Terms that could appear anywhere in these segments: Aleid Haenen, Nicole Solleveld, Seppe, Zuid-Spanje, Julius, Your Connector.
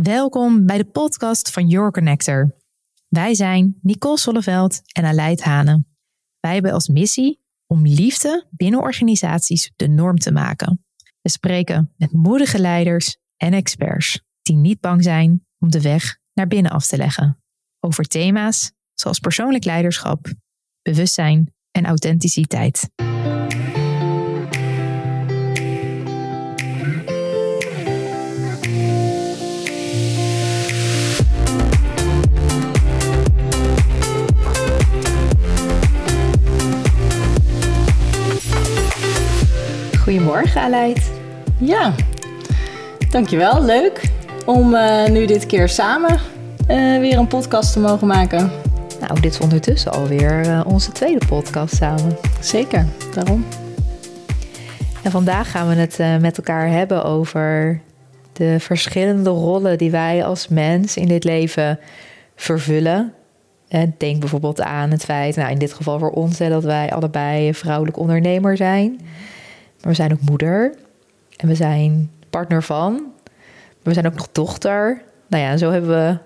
Welkom bij de podcast van Your Connector. Wij zijn Nicole Solleveld en Aleid Haenen. Wij hebben als missie om liefde binnen organisaties de norm te maken. We spreken met moedige leiders en experts die niet bang zijn om de weg naar binnen af te leggen. Over thema's zoals persoonlijk leiderschap, bewustzijn en authenticiteit. Goedemorgen, Aleid. Ja, dankjewel. Leuk om nu dit keer samen weer een podcast te mogen maken. Nou, dit is ondertussen alweer onze tweede podcast samen. Zeker, daarom. En vandaag gaan we het met elkaar hebben over de verschillende rollen die wij als mens in dit leven vervullen. Denk bijvoorbeeld aan het feit, nou in dit geval voor ons, dat wij allebei vrouwelijk ondernemer zijn. Maar we zijn ook moeder en we zijn partner van. Maar we zijn ook nog dochter. Nou ja, zo hebben we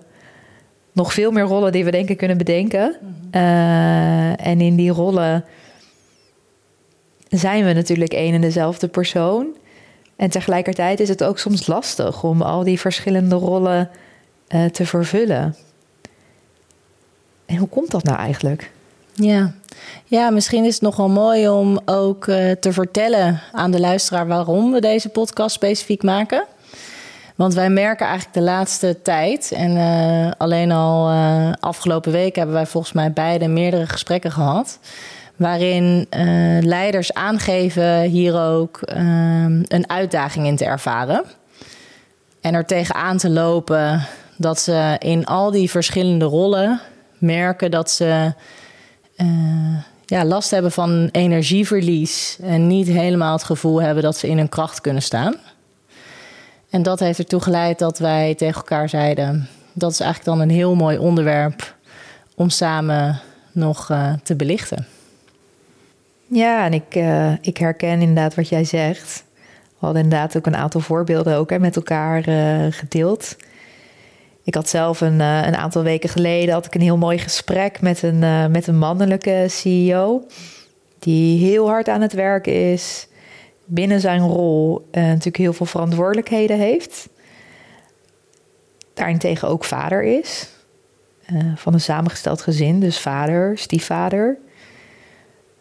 nog veel meer rollen die we denken kunnen bedenken. En in die rollen zijn we natuurlijk één en dezelfde persoon. En tegelijkertijd is het ook soms lastig om al die verschillende rollen te vervullen. En hoe komt dat nou eigenlijk? Ja, misschien is het nog wel mooi om ook te vertellen aan de luisteraar waarom we deze podcast specifiek maken. Want wij merken eigenlijk de laatste tijd en alleen al afgelopen week hebben wij volgens mij beide meerdere gesprekken gehad. Waarin leiders aangeven hier ook een uitdaging in te ervaren. En er tegenaan te lopen dat ze in al die verschillende rollen merken dat ze last hebben van energieverlies en niet helemaal het gevoel hebben dat ze in hun kracht kunnen staan. En dat heeft ertoe geleid dat wij tegen elkaar zeiden, dat is eigenlijk dan een heel mooi onderwerp om samen nog te belichten. Ja, en ik herken inderdaad wat jij zegt. We hadden inderdaad ook een aantal voorbeelden ook, met elkaar gedeeld. Ik had zelf een aantal weken geleden had ik een heel mooi gesprek met een mannelijke CEO. Die heel hard aan het werk is. Binnen zijn rol natuurlijk heel veel verantwoordelijkheden heeft. Daarentegen ook vader is. Van een samengesteld gezin. Dus vader, stiefvader.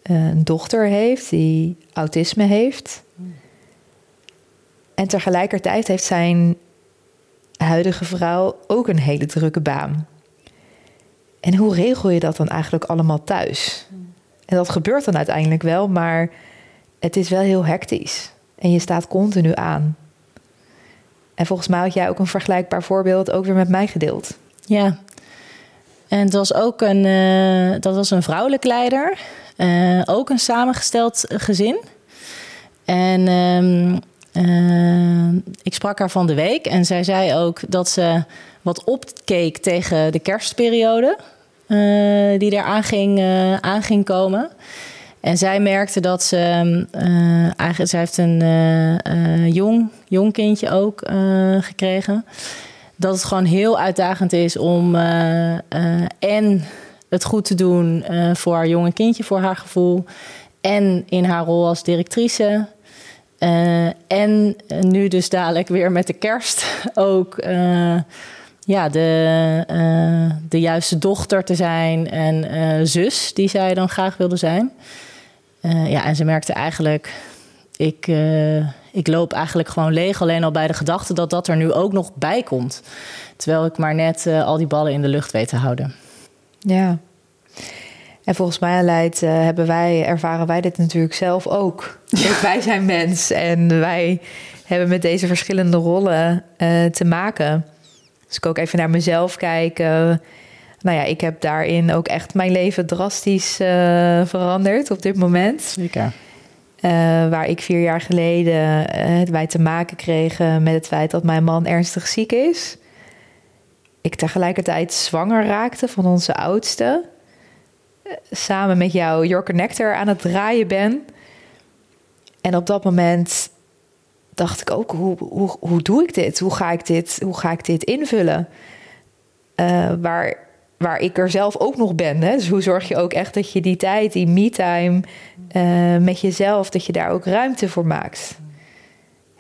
Een dochter heeft die autisme heeft. En tegelijkertijd heeft zijn huidige vrouw ook een hele drukke baan. En hoe regel je dat dan eigenlijk allemaal thuis? En dat gebeurt dan uiteindelijk wel, maar het is wel heel hectisch. En je staat continu aan. En volgens mij had jij ook een vergelijkbaar voorbeeld ook weer met mij gedeeld. Ja, en het was ook een vrouwelijk leider. Ook een samengesteld gezin. En ik sprak haar van de week en zij zei ook dat ze wat opkeek tegen de kerstperiode die er aan ging komen. En zij merkte dat ze, eigenlijk zij heeft een jong kindje ook gekregen, dat het gewoon heel uitdagend is om en het goed te doen voor haar jonge kindje, voor haar gevoel, en in haar rol als directrice. En nu dus dadelijk weer met de kerst ook de juiste dochter te zijn en zus die zij dan graag wilde zijn. En ze merkte eigenlijk, ik loop eigenlijk gewoon leeg alleen al bij de gedachte dat dat er nu ook nog bij komt. Terwijl ik maar net al die ballen in de lucht weet te houden. Ja, en volgens mij, Aleid, ervaren wij dit natuurlijk zelf ook. Ja. Ook wij zijn mens en wij hebben met deze verschillende rollen te maken. Als ik ook even naar mezelf kijk. Ik heb daarin ook echt mijn leven drastisch veranderd op dit moment. Zeker. Waar ik 4 jaar geleden wij te maken kregen met het feit dat mijn man ernstig ziek is. Ik tegelijkertijd zwanger raakte van onze oudste. Samen met jou Your Connector aan het draaien ben. En op dat moment dacht ik ook, hoe doe ik dit? Hoe ga ik dit invullen? Waar ik er zelf ook nog ben. Hè? Dus hoe zorg je ook echt dat je die tijd, die me-time met jezelf, dat je daar ook ruimte voor maakt?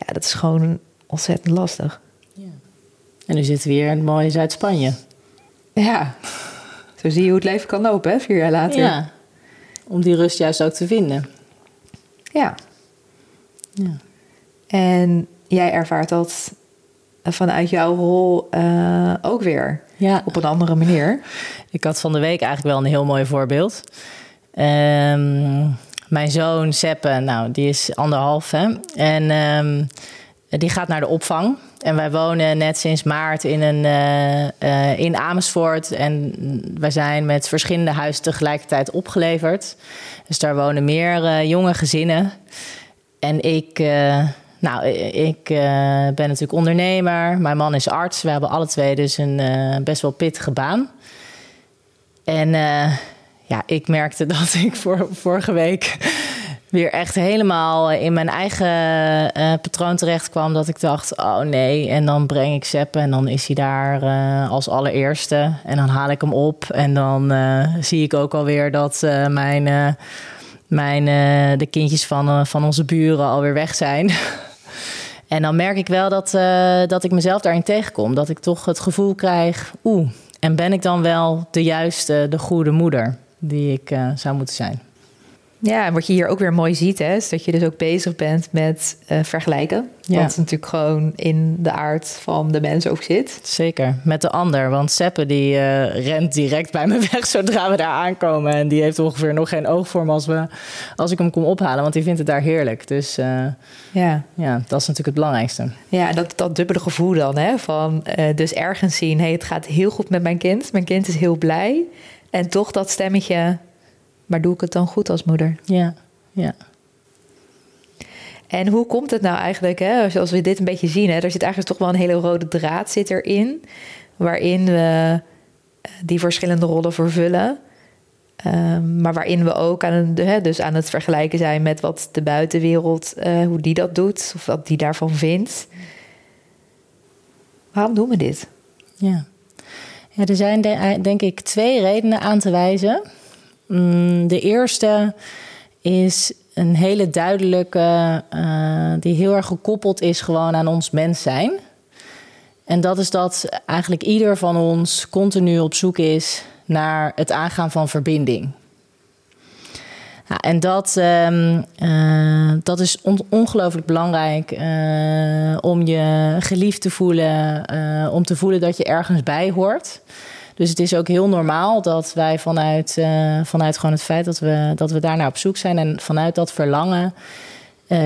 Ja, dat is gewoon ontzettend lastig. Ja. En nu zitten we weer in het mooie Zuid-Spanje. Ja, zo zie je hoe het leven kan lopen, hè? 4 jaar later. Ja, om die rust juist ook te vinden. Ja. Ja. En jij ervaart dat vanuit jouw rol ook weer. Ja. Op een andere manier. Ik had van de week eigenlijk wel een heel mooi voorbeeld. Mijn zoon Seppe, nou, die is 1,5. Hè? En die gaat naar de opvang. En wij wonen net sinds maart in Amersfoort. En wij zijn met verschillende huizen tegelijkertijd opgeleverd. Dus daar wonen meer jonge gezinnen. En ik ben natuurlijk ondernemer. Mijn man is arts. We hebben alle twee dus een best wel pittige baan. En ik merkte dat ik vorige week weer echt helemaal in mijn eigen patroon terecht kwam. Dat ik dacht, oh nee, en dan breng ik Seppe en dan is hij daar als allereerste. En dan haal ik hem op en dan zie ik ook alweer dat de kindjes van onze buren alweer weg zijn. En dan merk ik wel dat ik mezelf daarin tegenkom. Dat ik toch het gevoel krijg, en ben ik dan wel de juiste, de goede moeder die ik zou moeten zijn? Ja, en wat je hier ook weer mooi ziet, hè, is dat je dus ook bezig bent met vergelijken. Ja. Wat natuurlijk gewoon in de aard van de mens ook zit. Zeker, met de ander. Want Seppe die rent direct bij me weg zodra we daar aankomen. En die heeft ongeveer nog geen oog voor me als ik hem kom ophalen. Want die vindt het daar heerlijk. Dus ja, dat is natuurlijk het belangrijkste. Ja, dat dubbele gevoel dan. Hè, van dus ergens zien, het gaat heel goed met mijn kind. Mijn kind is heel blij. En toch dat stemmetje... Maar doe ik het dan goed als moeder? Ja, ja. En hoe komt het nou eigenlijk, hè? Zoals we dit een beetje zien... Hè? Er zit eigenlijk toch wel een hele rode draad zit erin... waarin we die verschillende rollen vervullen... maar waarin we ook aan het vergelijken zijn... met wat de buitenwereld, hoe die dat doet... of wat die daarvan vindt. Waarom doen we dit? Ja, er zijn denk ik 2 redenen aan te wijzen... De eerste is een hele duidelijke, die heel erg gekoppeld is gewoon aan ons mens zijn. En dat is dat eigenlijk ieder van ons continu op zoek is naar het aangaan van verbinding. Ja, en dat is ongelooflijk belangrijk om je geliefd te voelen, om te voelen dat je ergens bij hoort. Dus het is ook heel normaal dat wij vanuit gewoon het feit dat we daarnaar op zoek zijn... en vanuit dat verlangen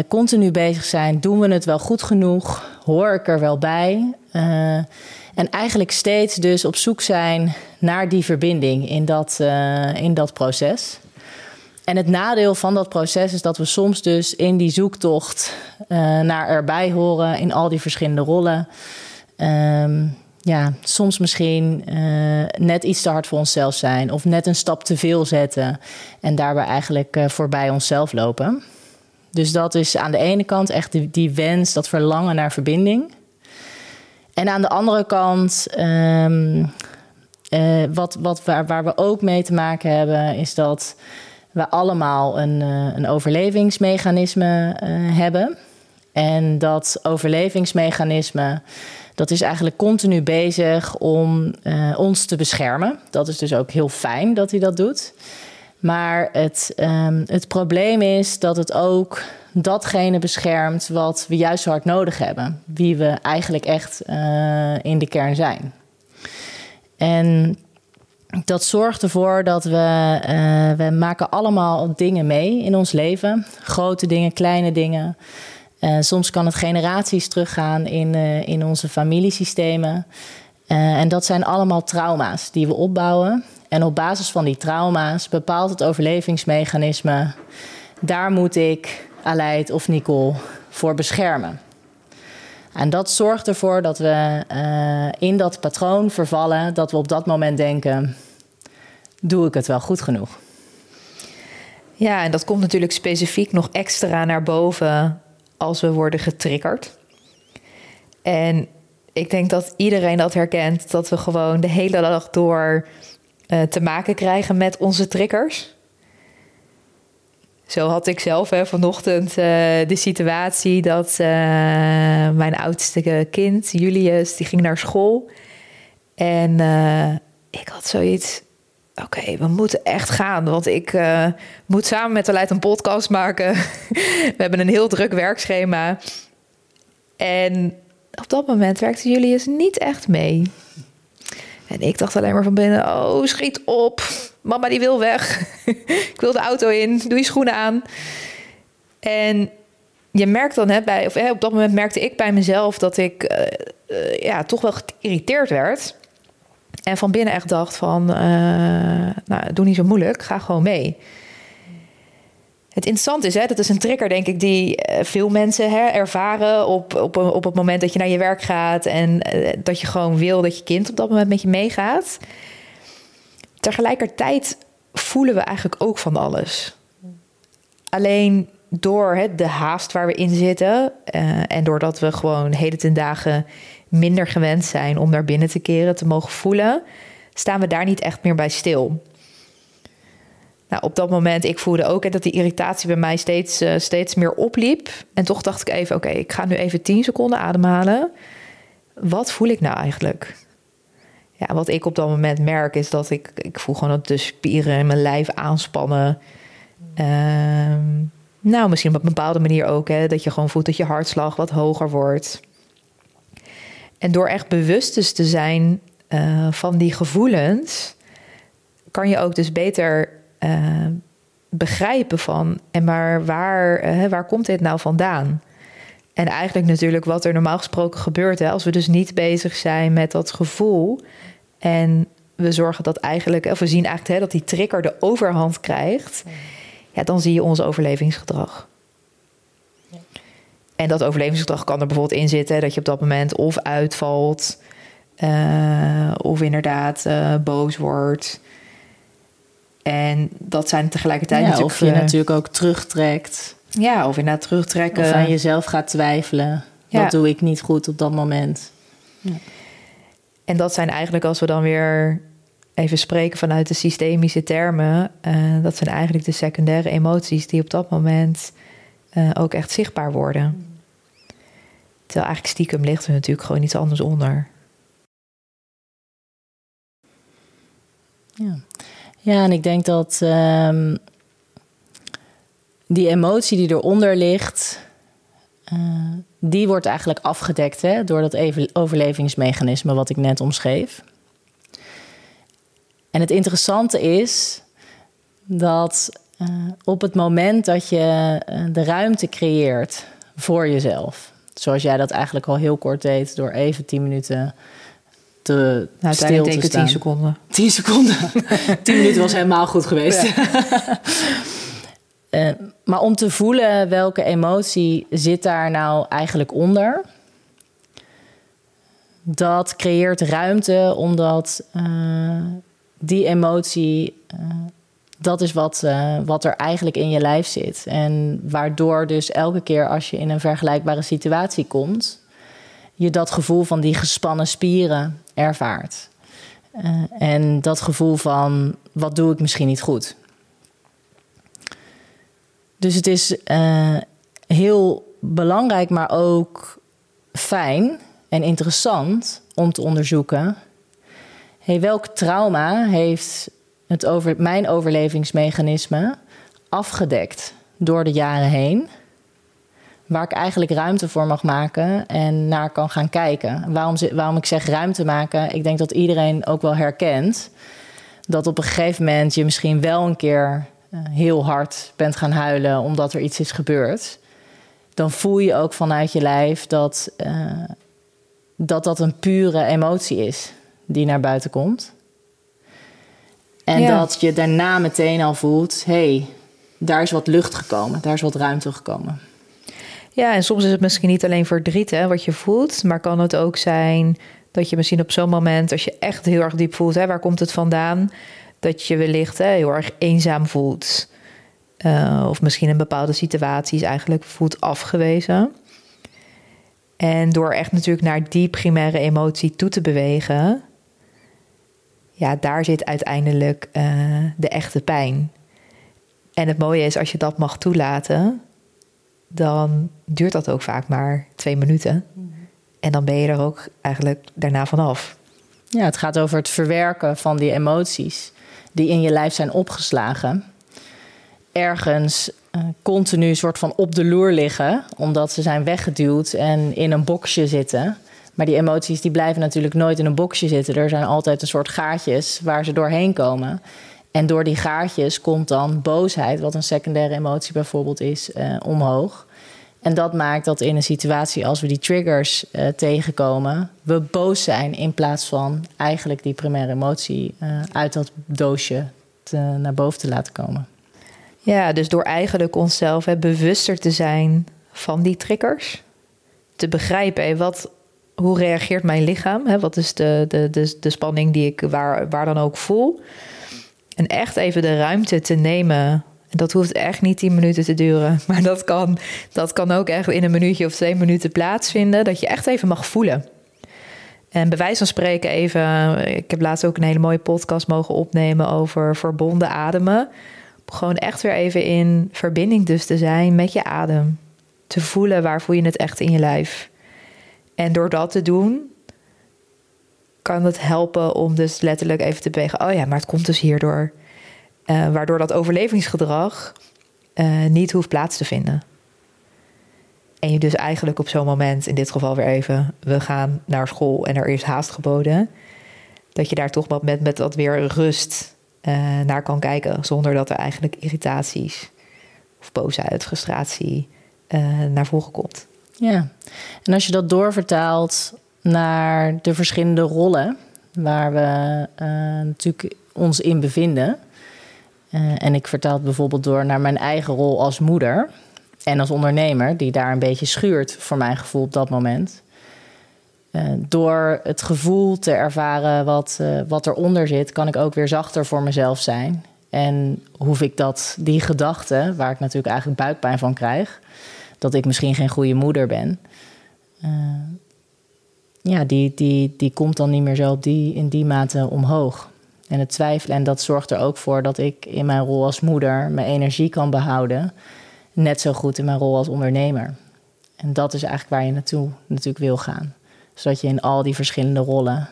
continu bezig zijn. Doen we het wel goed genoeg? Hoor ik er wel bij? En eigenlijk steeds dus op zoek zijn naar die verbinding in dat proces. En het nadeel van dat proces is dat we soms dus in die zoektocht... naar erbij horen in al die verschillende rollen... Ja, soms misschien net iets te hard voor onszelf zijn... of net een stap te veel zetten en daarbij eigenlijk voorbij onszelf lopen. Dus dat is aan de ene kant echt die wens, dat verlangen naar verbinding. En aan de andere kant, waar we ook mee te maken hebben... is dat we allemaal een overlevingsmechanisme hebben... En dat overlevingsmechanisme, dat is eigenlijk continu bezig om ons te beschermen. Dat is dus ook heel fijn dat hij dat doet. Maar het probleem is dat het ook datgene beschermt wat we juist zo hard nodig hebben. Wie we eigenlijk echt in de kern zijn. En dat zorgt ervoor dat we maken allemaal dingen mee in ons leven. Grote dingen, kleine dingen... soms kan het generaties teruggaan in onze familiesystemen. En dat zijn allemaal trauma's die we opbouwen. En op basis van die trauma's bepaalt het overlevingsmechanisme... daar moet ik Aleid of Nicole voor beschermen. En dat zorgt ervoor dat we in dat patroon vervallen... dat we op dat moment denken, doe ik het wel goed genoeg? Ja, en dat komt natuurlijk specifiek nog extra naar boven... als we worden getriggerd. En ik denk dat iedereen dat herkent, dat we gewoon de hele dag door te maken krijgen met onze triggers. Zo had ik zelf vanochtend de situatie dat mijn oudste kind, Julius, die ging naar school. En ik had zoiets, oké, we moeten echt gaan. Want ik moet samen met Aleid een podcast maken. We hebben een heel druk werkschema. En op dat moment werkte Julius niet echt mee. En ik dacht alleen maar van binnen, oh, schiet op. Mama, die wil weg. Ik wil de auto in. Doe je schoenen aan. En je merkt dan, op dat moment merkte ik bij mezelf dat ik toch wel geïrriteerd werd. En van binnen echt dacht van, doe niet zo moeilijk. Ga gewoon mee. Het interessante is, dat is een trigger, denk ik, die veel mensen ervaren op het moment dat je naar je werk gaat en dat je gewoon wil dat je kind op dat moment met je meegaat. Tegelijkertijd voelen we eigenlijk ook van alles. Alleen door de haast waar we in zitten en doordat we gewoon heden ten dagen minder gewend zijn om naar binnen te keren, te mogen voelen, staan we daar niet echt meer bij stil. Nou, op dat moment, ik voelde ook dat die irritatie bij mij steeds meer opliep. En toch dacht ik even, oké, ik ga nu even 10 seconden ademhalen. Wat voel ik nou eigenlijk? Ja, wat ik op dat moment merk is dat ik voel gewoon dat de spieren in mijn lijf aanspannen. Misschien op een bepaalde manier ook. Dat je gewoon voelt dat je hartslag wat hoger wordt. En door echt bewust dus te zijn van die gevoelens, kan je ook dus beter begrijpen van, en maar waar komt dit nou vandaan? En eigenlijk natuurlijk wat er normaal gesproken gebeurt, als we dus niet bezig zijn met dat gevoel en we zorgen dat eigenlijk, of we zien eigenlijk dat die trigger de overhand krijgt, ja, dan zie je ons overlevingsgedrag. Ja. En dat overlevingsgedrag kan er bijvoorbeeld in zitten, dat je op dat moment of uitvalt, of inderdaad boos wordt. En dat zijn tegelijkertijd natuurlijk... Of je natuurlijk ook terugtrekt. Ja, of inderdaad terugtrekken. Of aan jezelf gaat twijfelen. Ja. Wat doe ik niet goed op dat moment? Ja. En dat zijn eigenlijk, als we dan weer even spreken vanuit de systemische termen, dat zijn eigenlijk de secundaire emoties die op dat moment ook echt zichtbaar worden. Terwijl eigenlijk stiekem ligt er natuurlijk gewoon iets anders onder. Ja. Ja, en ik denk dat die emotie die eronder ligt, die wordt eigenlijk afgedekt door dat overlevingsmechanisme wat ik net omschreef. En het interessante is dat op het moment dat je de ruimte creëert voor jezelf, zoals jij dat eigenlijk al heel kort deed door even 10 minuten... stil te staan. 10 seconden. 10 seconden. 10 minuten was helemaal goed geweest. Ja. Maar om te voelen welke emotie zit daar nou eigenlijk onder, dat creëert ruimte, omdat die emotie, dat is wat er eigenlijk in je lijf zit. En waardoor dus elke keer als je in een vergelijkbare situatie komt, je dat gevoel van die gespannen spieren ervaart. En dat gevoel van, wat doe ik misschien niet goed? Dus het is heel belangrijk, maar ook fijn en interessant om te onderzoeken, welk trauma heeft mijn overlevingsmechanisme afgedekt door de jaren heen, waar ik eigenlijk ruimte voor mag maken en naar kan gaan kijken. Waarom ik zeg ruimte maken, ik denk dat iedereen ook wel herkent dat op een gegeven moment je misschien wel een keer heel hard bent gaan huilen omdat er iets is gebeurd. Dan voel je ook vanuit je lijf dat een pure emotie is die naar buiten komt. En dat je daarna meteen al voelt, daar is wat lucht gekomen, daar is wat ruimte gekomen. Ja, en soms is het misschien niet alleen verdriet wat je voelt, maar kan het ook zijn dat je misschien op zo'n moment, als je echt heel erg diep voelt, waar komt het vandaan, dat je wellicht heel erg eenzaam voelt. Of misschien in bepaalde situaties eigenlijk voelt afgewezen. En door echt natuurlijk naar die primaire emotie toe te bewegen, ja, daar zit uiteindelijk de echte pijn. En het mooie is, als je dat mag toelaten, dan duurt dat ook vaak maar 2 minuten. En dan ben je er ook eigenlijk daarna vanaf. Ja, het gaat over het verwerken van die emoties die in je lijf zijn opgeslagen. Ergens continu soort van op de loer liggen, omdat ze zijn weggeduwd en in een boxje zitten. Maar die emoties die blijven natuurlijk nooit in een boxje zitten. Er zijn altijd een soort gaatjes waar ze doorheen komen. En door die gaatjes komt dan boosheid, wat een secundaire emotie bijvoorbeeld is, omhoog. En dat maakt dat in een situatie als we die triggers tegenkomen, we boos zijn in plaats van eigenlijk die primaire emotie uit dat doosje naar boven te laten komen. Ja, dus door eigenlijk onszelf bewuster te zijn van die triggers. Te begrijpen, hoe reageert mijn lichaam? Wat is de spanning die ik waar dan ook voel? En echt even de ruimte te nemen. En dat hoeft echt niet 10 minuten te duren. Maar dat kan ook echt in een minuutje of 2 minuten plaatsvinden. Dat je echt even mag voelen. En bij wijze van spreken even. Ik heb laatst ook een hele mooie podcast mogen opnemen over verbonden ademen. Gewoon echt weer even in verbinding dus te zijn met je adem. Te voelen waar voel je het echt in je lijf. En door dat te doen, kan het helpen om dus letterlijk even te bewegen. Oh ja, maar het komt dus hierdoor. Waardoor dat overlevingsgedrag niet hoeft plaats te vinden. En je dus eigenlijk op zo'n moment, in dit geval weer even, we gaan naar school en er is haast geboden. Dat je daar toch wat met wat weer rust naar kan kijken, zonder dat er eigenlijk irritaties of boosheid, frustratie naar voren komt. Ja, en als je dat doorvertaalt naar de verschillende rollen waar we natuurlijk ons in bevinden. En ik vertaal het bijvoorbeeld door naar mijn eigen rol als moeder en als ondernemer, die daar een beetje schuurt voor mijn gevoel op dat moment. Door het gevoel te ervaren wat eronder zit, kan ik ook weer zachter voor mezelf zijn. En hoef ik die gedachte, waar ik natuurlijk eigenlijk buikpijn van krijg, dat ik misschien geen goede moeder ben, die komt dan niet meer zo in die mate omhoog. En het twijfelen, en dat zorgt er ook voor dat ik in mijn rol als moeder mijn energie kan behouden, net zo goed in mijn rol als ondernemer. En dat is eigenlijk waar je naartoe natuurlijk wil gaan. Zodat je in al die verschillende rollen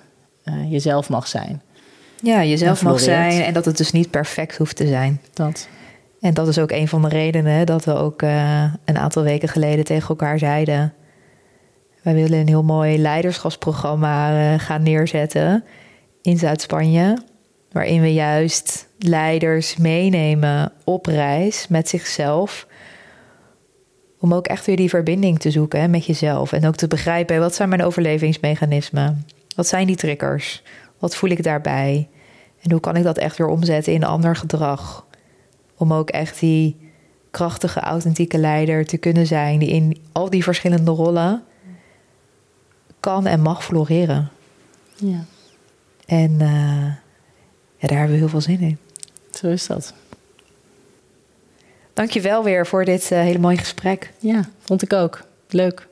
jezelf mag zijn. Ja, jezelf mag zijn en dat het dus niet perfect hoeft te zijn. Dat. En dat is ook een van de redenen dat we ook een aantal weken geleden tegen elkaar zeiden: wij willen een heel mooi leiderschapsprogramma gaan neerzetten in Zuid-Spanje. Waarin we juist leiders meenemen op reis met zichzelf. Om ook echt weer die verbinding te zoeken met jezelf. En ook te begrijpen, wat zijn mijn overlevingsmechanismen? Wat zijn die triggers? Wat voel ik daarbij? En hoe kan ik dat echt weer omzetten in ander gedrag? Om ook echt die krachtige, authentieke leider te kunnen zijn, die in al die verschillende rollen kan en mag floreren. Ja. En daar hebben we heel veel zin in. Zo is dat. Dank je wel weer voor dit hele mooie gesprek. Ja, vond ik ook. Leuk.